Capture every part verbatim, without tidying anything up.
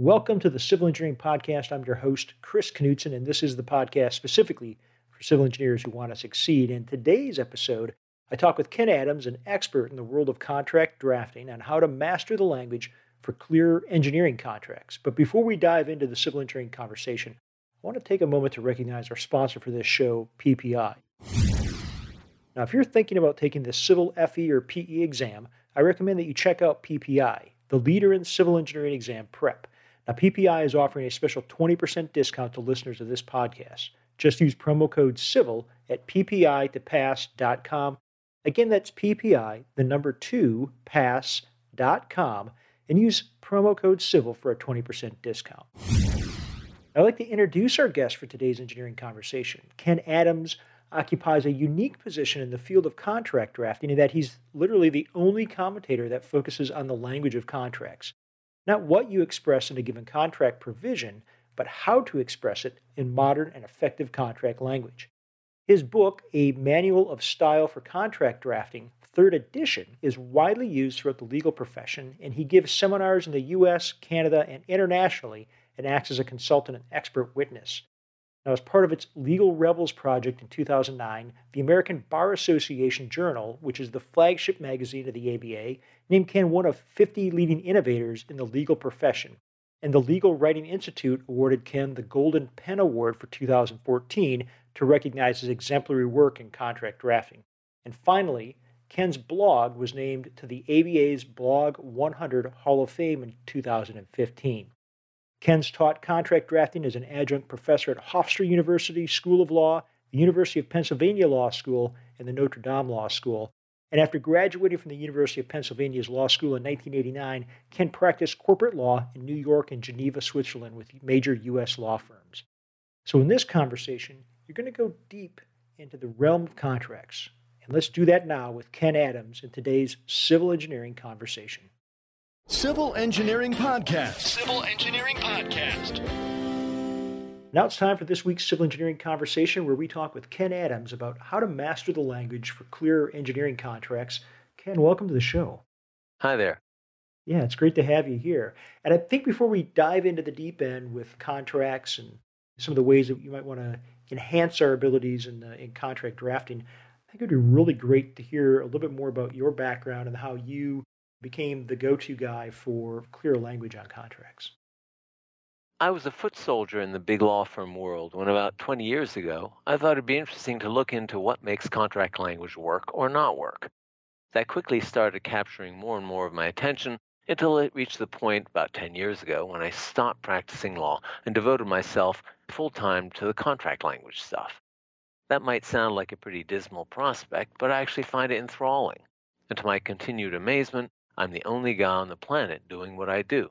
Welcome to the Civil Engineering Podcast. I'm your host, Chris Knutson, and this is the podcast specifically for civil engineers who want to succeed. In today's episode, I talk with Ken Adams, an expert in the world of contract drafting, on how to master the language for clear engineering contracts. But before we dive into the civil engineering conversation, I want to take a moment to recognize our sponsor for this show, P P I. Now, if you're thinking about taking the Civil F E or P E exam, I recommend that you check out P P I, the leader in civil engineering exam prep. Now, P P I is offering a special twenty percent discount to listeners of this podcast. Just use promo code CIVIL at P P I to pass dot com. Again, that's P P I, the number two, pass dot com, and use promo code CIVIL for a twenty percent discount. I'd like to introduce our guest for today's engineering conversation. Ken Adams occupies a unique position in the field of contract drafting in that he's literally the only commentator that focuses on the language of contracts. Not what you express in a given contract provision, but how to express it in modern and effective contract language. His book, A Manual of Style for Contract Drafting, third edition, is widely used throughout the legal profession, and he gives seminars in the U S, Canada, and internationally, and acts as a consultant and expert witness. Now, as part of its Legal Rebels project in two thousand nine, the American Bar Association Journal, which is the flagship magazine of the A B A, named Ken one of fifty leading innovators in the legal profession. And the Legal Writing Institute awarded Ken the Golden Pen Award for two thousand fourteen to recognize his exemplary work in contract drafting. And finally, Ken's blog was named to the A B A's Blog one hundred Hall of Fame in two thousand fifteen. Ken's taught contract drafting as an adjunct professor at Hofstra University School of Law, the University of Pennsylvania Law School, and the Notre Dame Law School. And after graduating from the University of Pennsylvania's Law School in nineteen eighty-nine, Ken practiced corporate law in New York and Geneva, Switzerland with major U S law firms. So in this conversation, you're going to go deep into the realm of contracts. And let's do that now with Ken Adams in today's Civil Engineering Conversation. Civil Engineering Podcast. Civil Engineering Podcast. Now it's time for this week's Civil Engineering Conversation, where we talk with Ken Adams about how to master the language for clear engineering contracts. Ken, welcome to the show. Hi there. Yeah, it's great to have you here. And I think before we dive into the deep end with contracts and some of the ways that you might want to enhance our abilities in, uh, in contract drafting, I think it would be really great to hear a little bit more about your background and how you became the go-to guy for clear language on contracts. I was a foot soldier in the big law firm world when about twenty years ago, I thought it'd be interesting to look into what makes contract language work or not work. That quickly started capturing more and more of my attention until it reached the point about ten years ago when I stopped practicing law and devoted myself full-time to the contract language stuff. That might sound like a pretty dismal prospect, but I actually find it enthralling. And to my continued amazement, I'm the only guy on the planet doing what I do.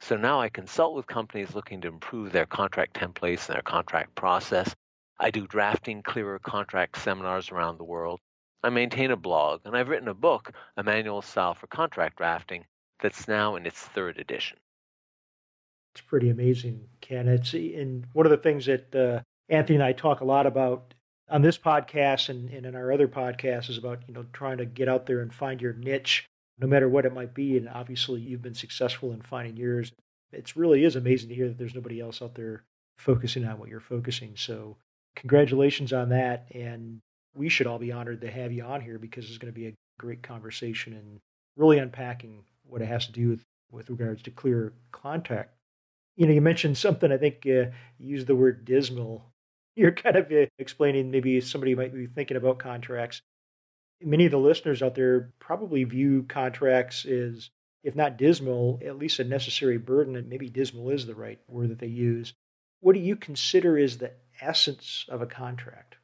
So now I consult with companies looking to improve their contract templates and their contract process. I do drafting clearer contract seminars around the world. I maintain a blog, and I've written a book, A Manual of Style for Contract Drafting, that's now in its third edition. It's pretty amazing, Ken. It's, and one of the things that uh, Anthony and I talk a lot about on this podcast and, and in our other podcasts is about, you know, trying to get out there and find your niche, no matter what it might be. And obviously, you've been successful in finding yours. It really is amazing to hear that there's nobody else out there focusing on what you're focusing. So congratulations on that. And we should all be honored to have you on here because it's going to be a great conversation and really unpacking what it has to do with, with regards to clear contract. You know, you mentioned something, I think uh, you used the word dismal. You're kind of uh, explaining maybe somebody might be thinking about contracts. Many of the listeners out there probably view contracts as, if not dismal, at least a necessary burden, and maybe dismal is the right word that they use. What do you consider is the essence of a contract?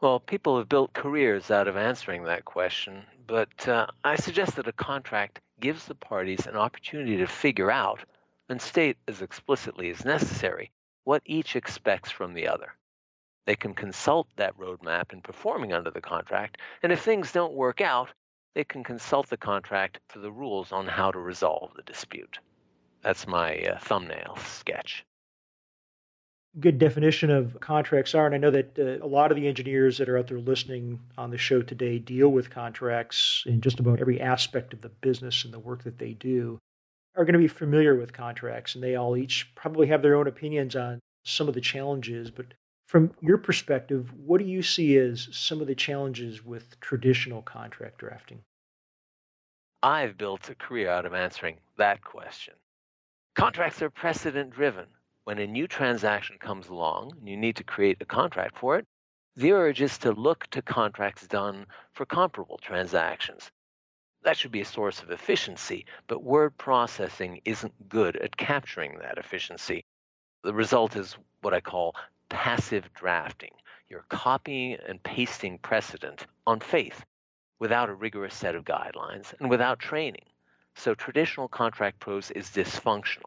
Well, people have built careers out of answering that question, but uh, I suggest that a contract gives the parties an opportunity to figure out and state as explicitly as necessary what each expects from the other. They can consult that roadmap in performing under the contract, and if things don't work out, they can consult the contract for the rules on how to resolve the dispute. That's my uh, thumbnail sketch. Good definition of contracts are, and I know that uh, a lot of the engineers that are out there listening on the show today deal with contracts in just about every aspect of the business and the work that they do, are going to be familiar with contracts, and they all each probably have their own opinions on some of the challenges. But from your perspective, what do you see as some of the challenges with traditional contract drafting? I've built a career out of answering that question. Contracts are precedent-driven. When a new transaction comes along and you need to create a contract for it, the urge is to look to contracts done for comparable transactions. That should be a source of efficiency, but word processing isn't good at capturing that efficiency. The result is what I call passive drafting. You're copying and pasting precedent on faith without a rigorous set of guidelines and without training. So traditional contract prose is dysfunctional.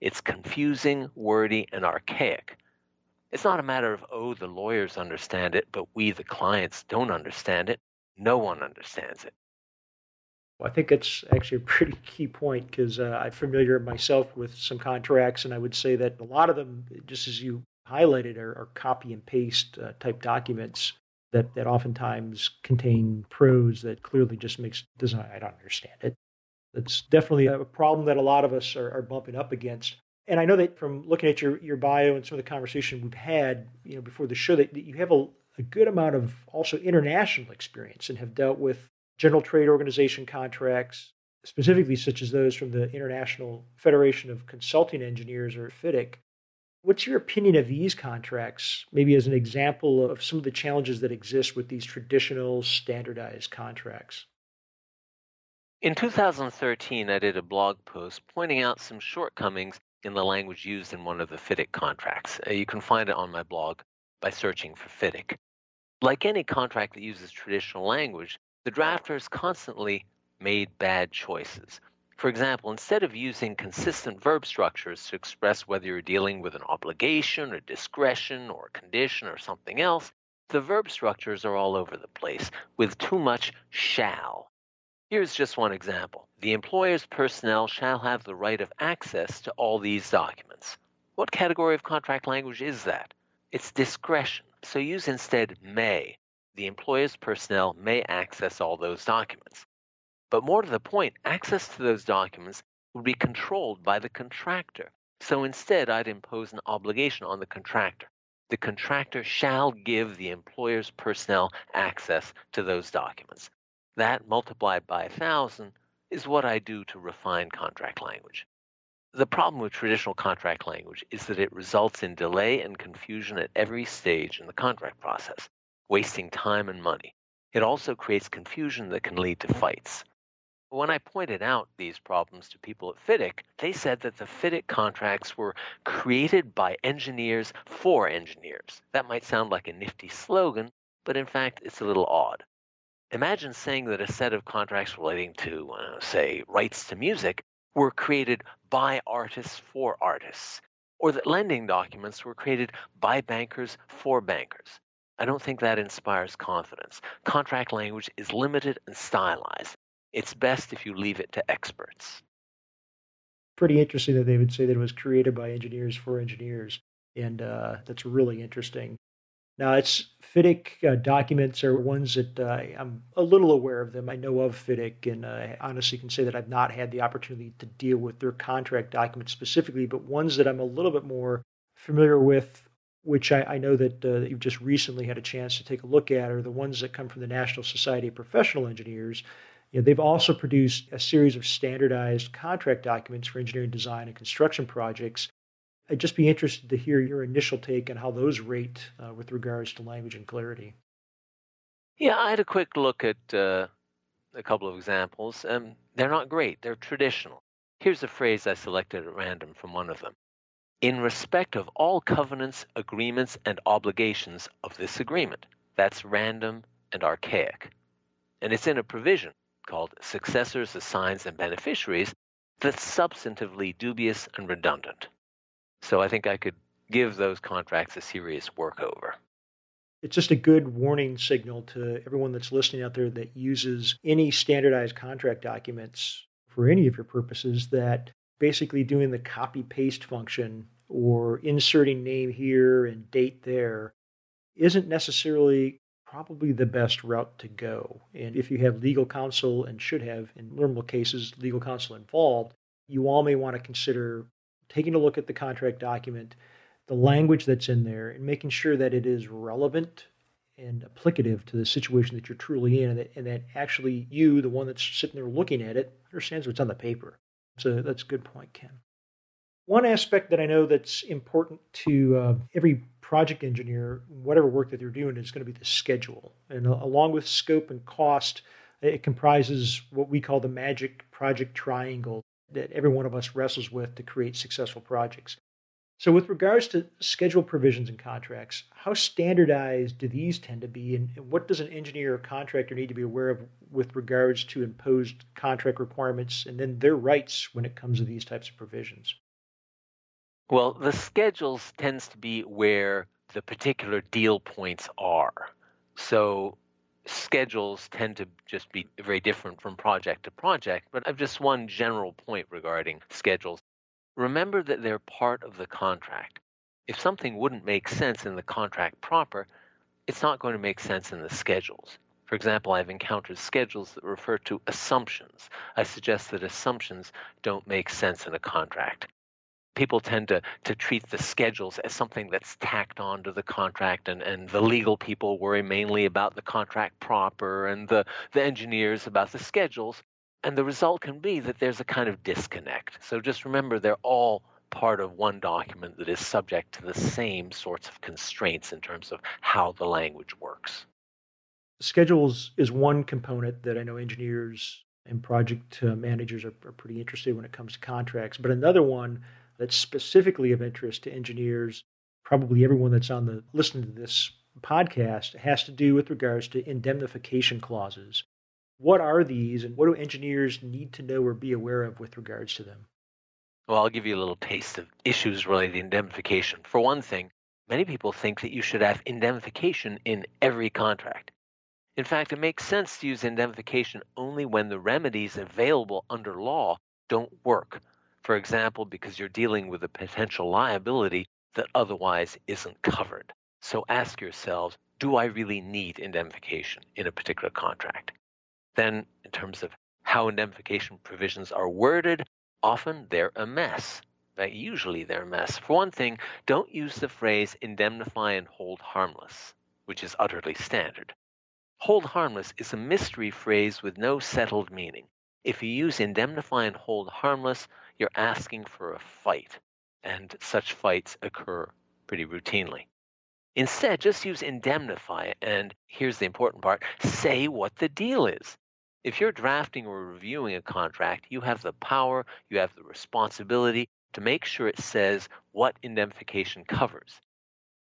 It's confusing, wordy, and archaic. It's not a matter of, oh, the lawyers understand it, but we, the clients, don't understand it. No one understands it. Well, I think that's actually a pretty key point, because uh, I'm familiar myself with some contracts, and I would say that a lot of them, just as you highlighted, are, are copy and paste uh, type documents that, that oftentimes contain prose that clearly just makes, doesn't, I don't understand it. That's definitely a problem that a lot of us are, are bumping up against. And I know that from looking at your, your bio and some of the conversation we've had, you know, before the show, that, that you have a, a good amount of also international experience and have dealt with general trade organization contracts, specifically such as those from the International Federation of Consulting Engineers, or FIDIC. What's your opinion of these contracts, maybe as an example of some of the challenges that exist with these traditional standardized contracts? In two thousand thirteen, I did a blog post pointing out some shortcomings in the language used in one of the FIDIC contracts. You can find it on my blog by searching for FIDIC. Like any contract that uses traditional language, the drafters constantly made bad choices. For example, instead of using consistent verb structures to express whether you're dealing with an obligation or discretion or condition or something else, the verb structures are all over the place with too much shall. Here's just one example. The employer's personnel shall have the right of access to all these documents. What category of contract language is that? It's discretion. So use instead may. The employer's personnel may access all those documents. But more to the point, access to those documents would be controlled by the contractor. So instead, I'd impose an obligation on the contractor. The contractor shall give the employer's personnel access to those documents. That multiplied by one thousand is what I do to refine contract language. The problem with traditional contract language is that it results in delay and confusion at every stage in the contract process, wasting time and money. It also creates confusion that can lead to fights. When I pointed out these problems to people at FIDIC, they said that the FIDIC contracts were created by engineers for engineers. That might sound like a nifty slogan, but in fact, it's a little odd. Imagine saying that a set of contracts relating to, uh, say, rights to music were created by artists for artists, or that lending documents were created by bankers for bankers. I don't think that inspires confidence. Contract language is limited and stylized. It's best if you leave it to experts. Pretty interesting that they would say that it was created by engineers for engineers, and uh, that's really interesting. Now, it's FIDIC uh, documents are ones that uh, I'm a little aware of them. I know of FIDIC, and uh, I honestly can say that I've not had the opportunity to deal with their contract documents specifically, but ones that I'm a little bit more familiar with, which I, I know that, uh, that you've just recently had a chance to take a look at, are the ones that come from the National Society of Professional Engineers. You know, they've also produced a series of standardized contract documents for engineering design and construction projects. I'd just be interested to hear your initial take on how those rate uh, with regards to language and clarity. Yeah, I had a quick look at uh, a couple of examples. Um, they're not great. They're traditional. Here's a phrase I selected at random from one of them. In respect of all covenants, agreements, and obligations of this agreement. That's random and archaic. And it's in a provision called successors, assigns, and beneficiaries that's substantively dubious and redundant. So I think I could give those contracts a serious workover. It's just a good warning signal to everyone that's listening out there that uses any standardized contract documents for any of your purposes that basically doing the copy-paste function or inserting name here and date there isn't necessarily probably the best route to go. And if you have legal counsel, and should have in normal cases legal counsel involved, you all may want to consider taking a look at the contract document, the language that's in there, and making sure that it is relevant and applicative to the situation that you're truly in, and that, and that actually you, the one that's sitting there looking at it, understands what's on the paper. So that's a good point, Ken. One aspect that I know that's important to uh, every project engineer, whatever work that they're doing, is going to be the schedule. And uh, along with scope and cost, it comprises what we call the magic project triangle that every one of us wrestles with to create successful projects. So with regards to schedule provisions in contracts, how standardized do these tend to be, and what does an engineer or contractor need to be aware of with regards to imposed contract requirements and then their rights when it comes to these types of provisions? Well, the schedules tends to be where the particular deal points are. So schedules tend to just be very different from project to project, but I've just one general point regarding schedules. Remember that they're part of the contract. If something wouldn't make sense in the contract proper, it's not going to make sense in the schedules. For example, I've encountered schedules that refer to assumptions. I suggest that assumptions don't make sense in a contract. People tend to, to treat the schedules as something that's tacked on to the contract, and, and the legal people worry mainly about the contract proper and the, the engineers about the schedules. And the result can be that there's a kind of disconnect. So just remember, they're all part of one document that is subject to the same sorts of constraints in terms of how the language works. Schedules is one component that I know engineers and project managers are, are pretty interested in when it comes to contracts. But another one that's specifically of interest to engineers, probably everyone that's on the listening to this podcast, has to do with regards to indemnification clauses. What are these, and what do engineers need to know or be aware of with regards to them? Well, I'll give you a little taste of issues related to indemnification. For one thing, many people think that you should have indemnification in every contract. In fact, it makes sense to use indemnification only when the remedies available under law don't work. For example, because you're dealing with a potential liability that otherwise isn't covered. So ask yourselves, do I really need indemnification in a particular contract? Then, in terms of how indemnification provisions are worded, often they're a mess. Right? Usually they're a mess. For one thing, don't use the phrase indemnify and hold harmless, which is utterly standard. Hold harmless is a mystery phrase with no settled meaning. If you use indemnify and hold harmless, you're asking for a fight, and such fights occur pretty routinely. Instead, just use indemnify, and here's the important part, say what the deal is. If you're drafting or reviewing a contract, you have the power, you have the responsibility to make sure it says what indemnification covers.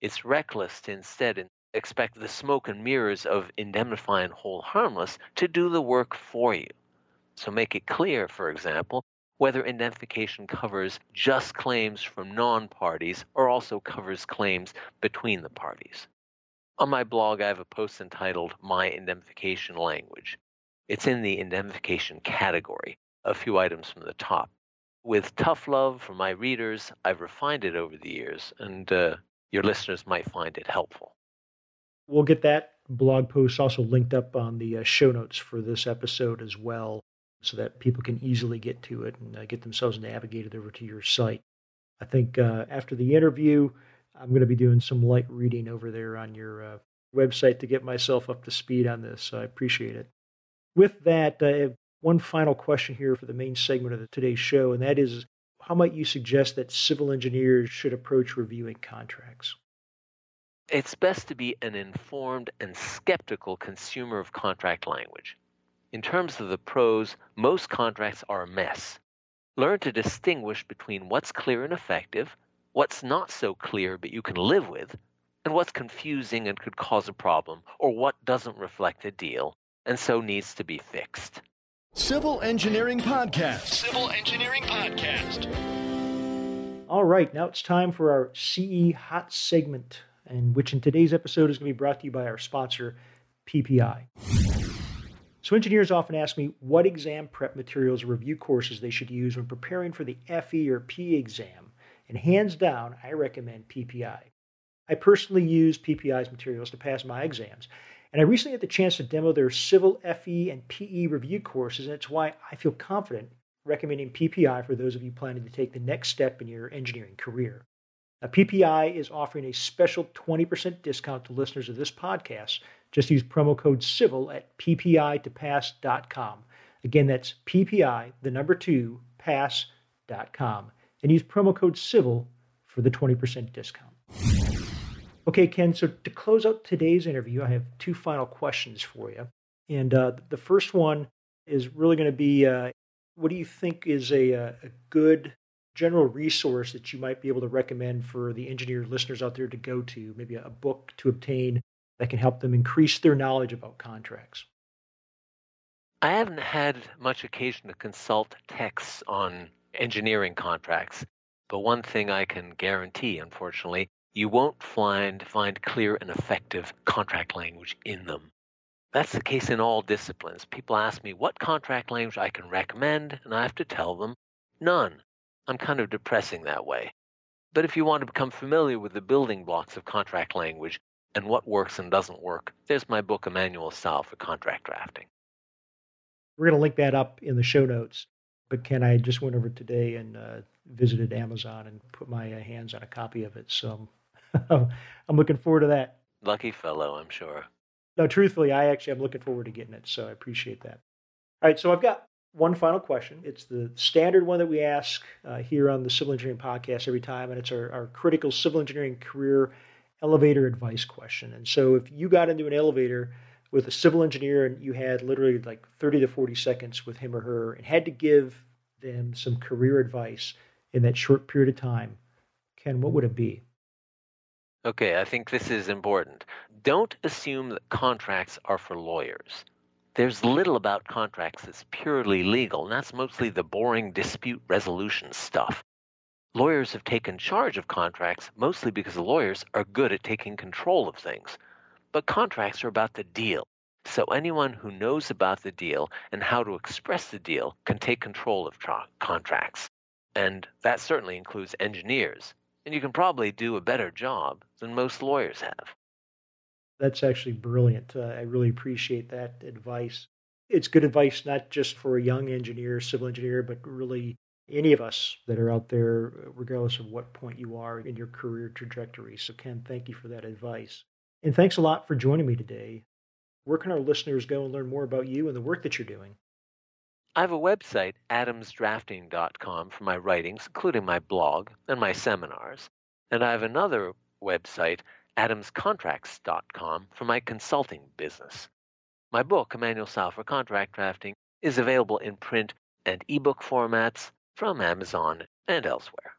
It's reckless to instead expect the smoke and mirrors of indemnify and hold harmless to do the work for you. So make it clear, for example, whether indemnification covers just claims from non-parties or also covers claims between the parties. On my blog, I have a post entitled My Indemnification Language. It's in the indemnification category, a few items from the top. With tough love for my readers, I've refined it over the years, and uh, your listeners might find it helpful. We'll get that blog post also linked up on the show notes for this episode as well, so that people can easily get to it and uh, get themselves navigated over to your site. I think uh, after the interview, I'm going to be doing some light reading over there on your uh, website to get myself up to speed on this. So I appreciate it. With that, I have one final question here for the main segment of the, today's show, and that is, how might you suggest that civil engineers should approach reviewing contracts? It's best to be an informed and skeptical consumer of contract language. In terms of the pros, most contracts are a mess. Learn to distinguish between what's clear and effective, what's not so clear but you can live with, and what's confusing and could cause a problem, or what doesn't reflect a deal and so needs to be fixed. Civil Engineering Podcast. Civil Engineering Podcast. All right, now it's time for our C E Hot segment, and which in today's episode is going to be brought to you by our sponsor, P P I. So engineers often ask me what exam prep materials or review courses they should use when preparing for the F E or P exam, and hands down, I recommend P P I. I personally use P P I's materials to pass my exams, and I recently had the chance to demo their Civil F E and P E review courses, and it's why I feel confident recommending P P I for those of you planning to take the next step in your engineering career. Now, P P I is offering a special twenty percent discount to listeners of this podcast. Just use promo code CIVIL at P P I to pass dot com. Again, that's P P I, the number two, pass dot com. And use promo code CIVIL for the twenty percent discount. Okay, Ken, so to close out today's interview, I have two final questions for you. And uh, the first one is really going to be, uh, what do you think is a, a good general resource that you might be able to recommend for the engineer listeners out there to go to, maybe a, a book to obtain that can help them increase their knowledge about contracts? I haven't had much occasion to consult texts on engineering contracts, but one thing I can guarantee, unfortunately, you won't find, find clear and effective contract language in them. That's the case in all disciplines. People ask me what contract language I can recommend, and I have to tell them, none. I'm kind of depressing that way. But if you want to become familiar with the building blocks of contract language and what works and doesn't work, there's my book, A Manual of Style for Contract Drafting. We're going to link that up in the show notes. But Ken, I just went over today and uh, visited Amazon and put my uh, hands on a copy of it, so I'm I'm looking forward to that. Lucky fellow, I'm sure. No, truthfully, I actually am looking forward to getting it, so I appreciate that. All right, so I've got one final question. It's the standard one that we ask uh, here on the Civil Engineering Podcast every time, and it's our, our critical civil engineering career elevator advice question. And so if you got into an elevator with a civil engineer and you had literally like thirty to forty seconds with him or her and had to give them some career advice in that short period of time, Ken, what would it be? Okay, I think this is important. Don't assume that contracts are for lawyers. There's little about contracts that's purely legal, and that's mostly the boring dispute resolution stuff. Lawyers have taken charge of contracts mostly because lawyers are good at taking control of things. But contracts are about the deal, so anyone who knows about the deal and how to express the deal can take control of tra- contracts. And that certainly includes engineers. And you can probably do a better job than most lawyers have. That's actually brilliant. Uh, I really appreciate that advice. It's good advice, not just for a young engineer, civil engineer, but really any of us that are out there, regardless of what point you are in your career trajectory. So Ken, thank you for that advice. And thanks a lot for joining me today. Where can our listeners go and learn more about you and the work that you're doing? I have a website, Adams Drafting dot com, for my writings, including my blog and my seminars. And I have another website, Adams Contracts dot com, for my consulting business. My book, A Manual of Style for Contract Drafting, is available in print and ebook formats from Amazon and elsewhere.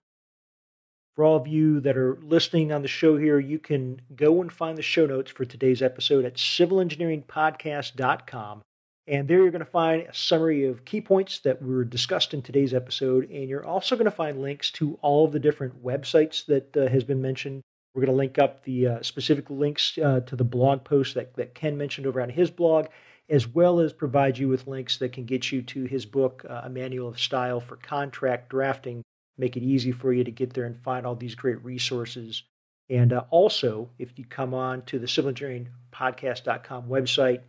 For all of you that are listening on the show here, you can go and find the show notes for today's episode at civil engineering podcast dot com. And there you're going to find a summary of key points that were discussed in today's episode. And you're also going to find links to all of the different websites that uh, has been mentioned. We're going to link up the uh, specific links uh, to the blog post that, that Ken mentioned over on his blog, as well as provide you with links that can get you to his book, uh, A Manual of Style for Contract Drafting. Make it easy for you to get there and find all these great resources. And uh, also, if you come on to the civil engineering podcast dot com website,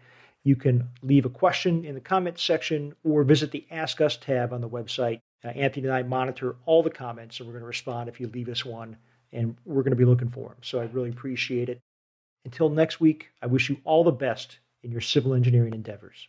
you can leave a question in the comments section or visit the Ask Us tab on the website. Uh, Anthony and I monitor all the comments, and we're going to respond if you leave us one, and we're going to be looking for them. So I really appreciate it. Until next week, I wish you all the best in your civil engineering endeavors.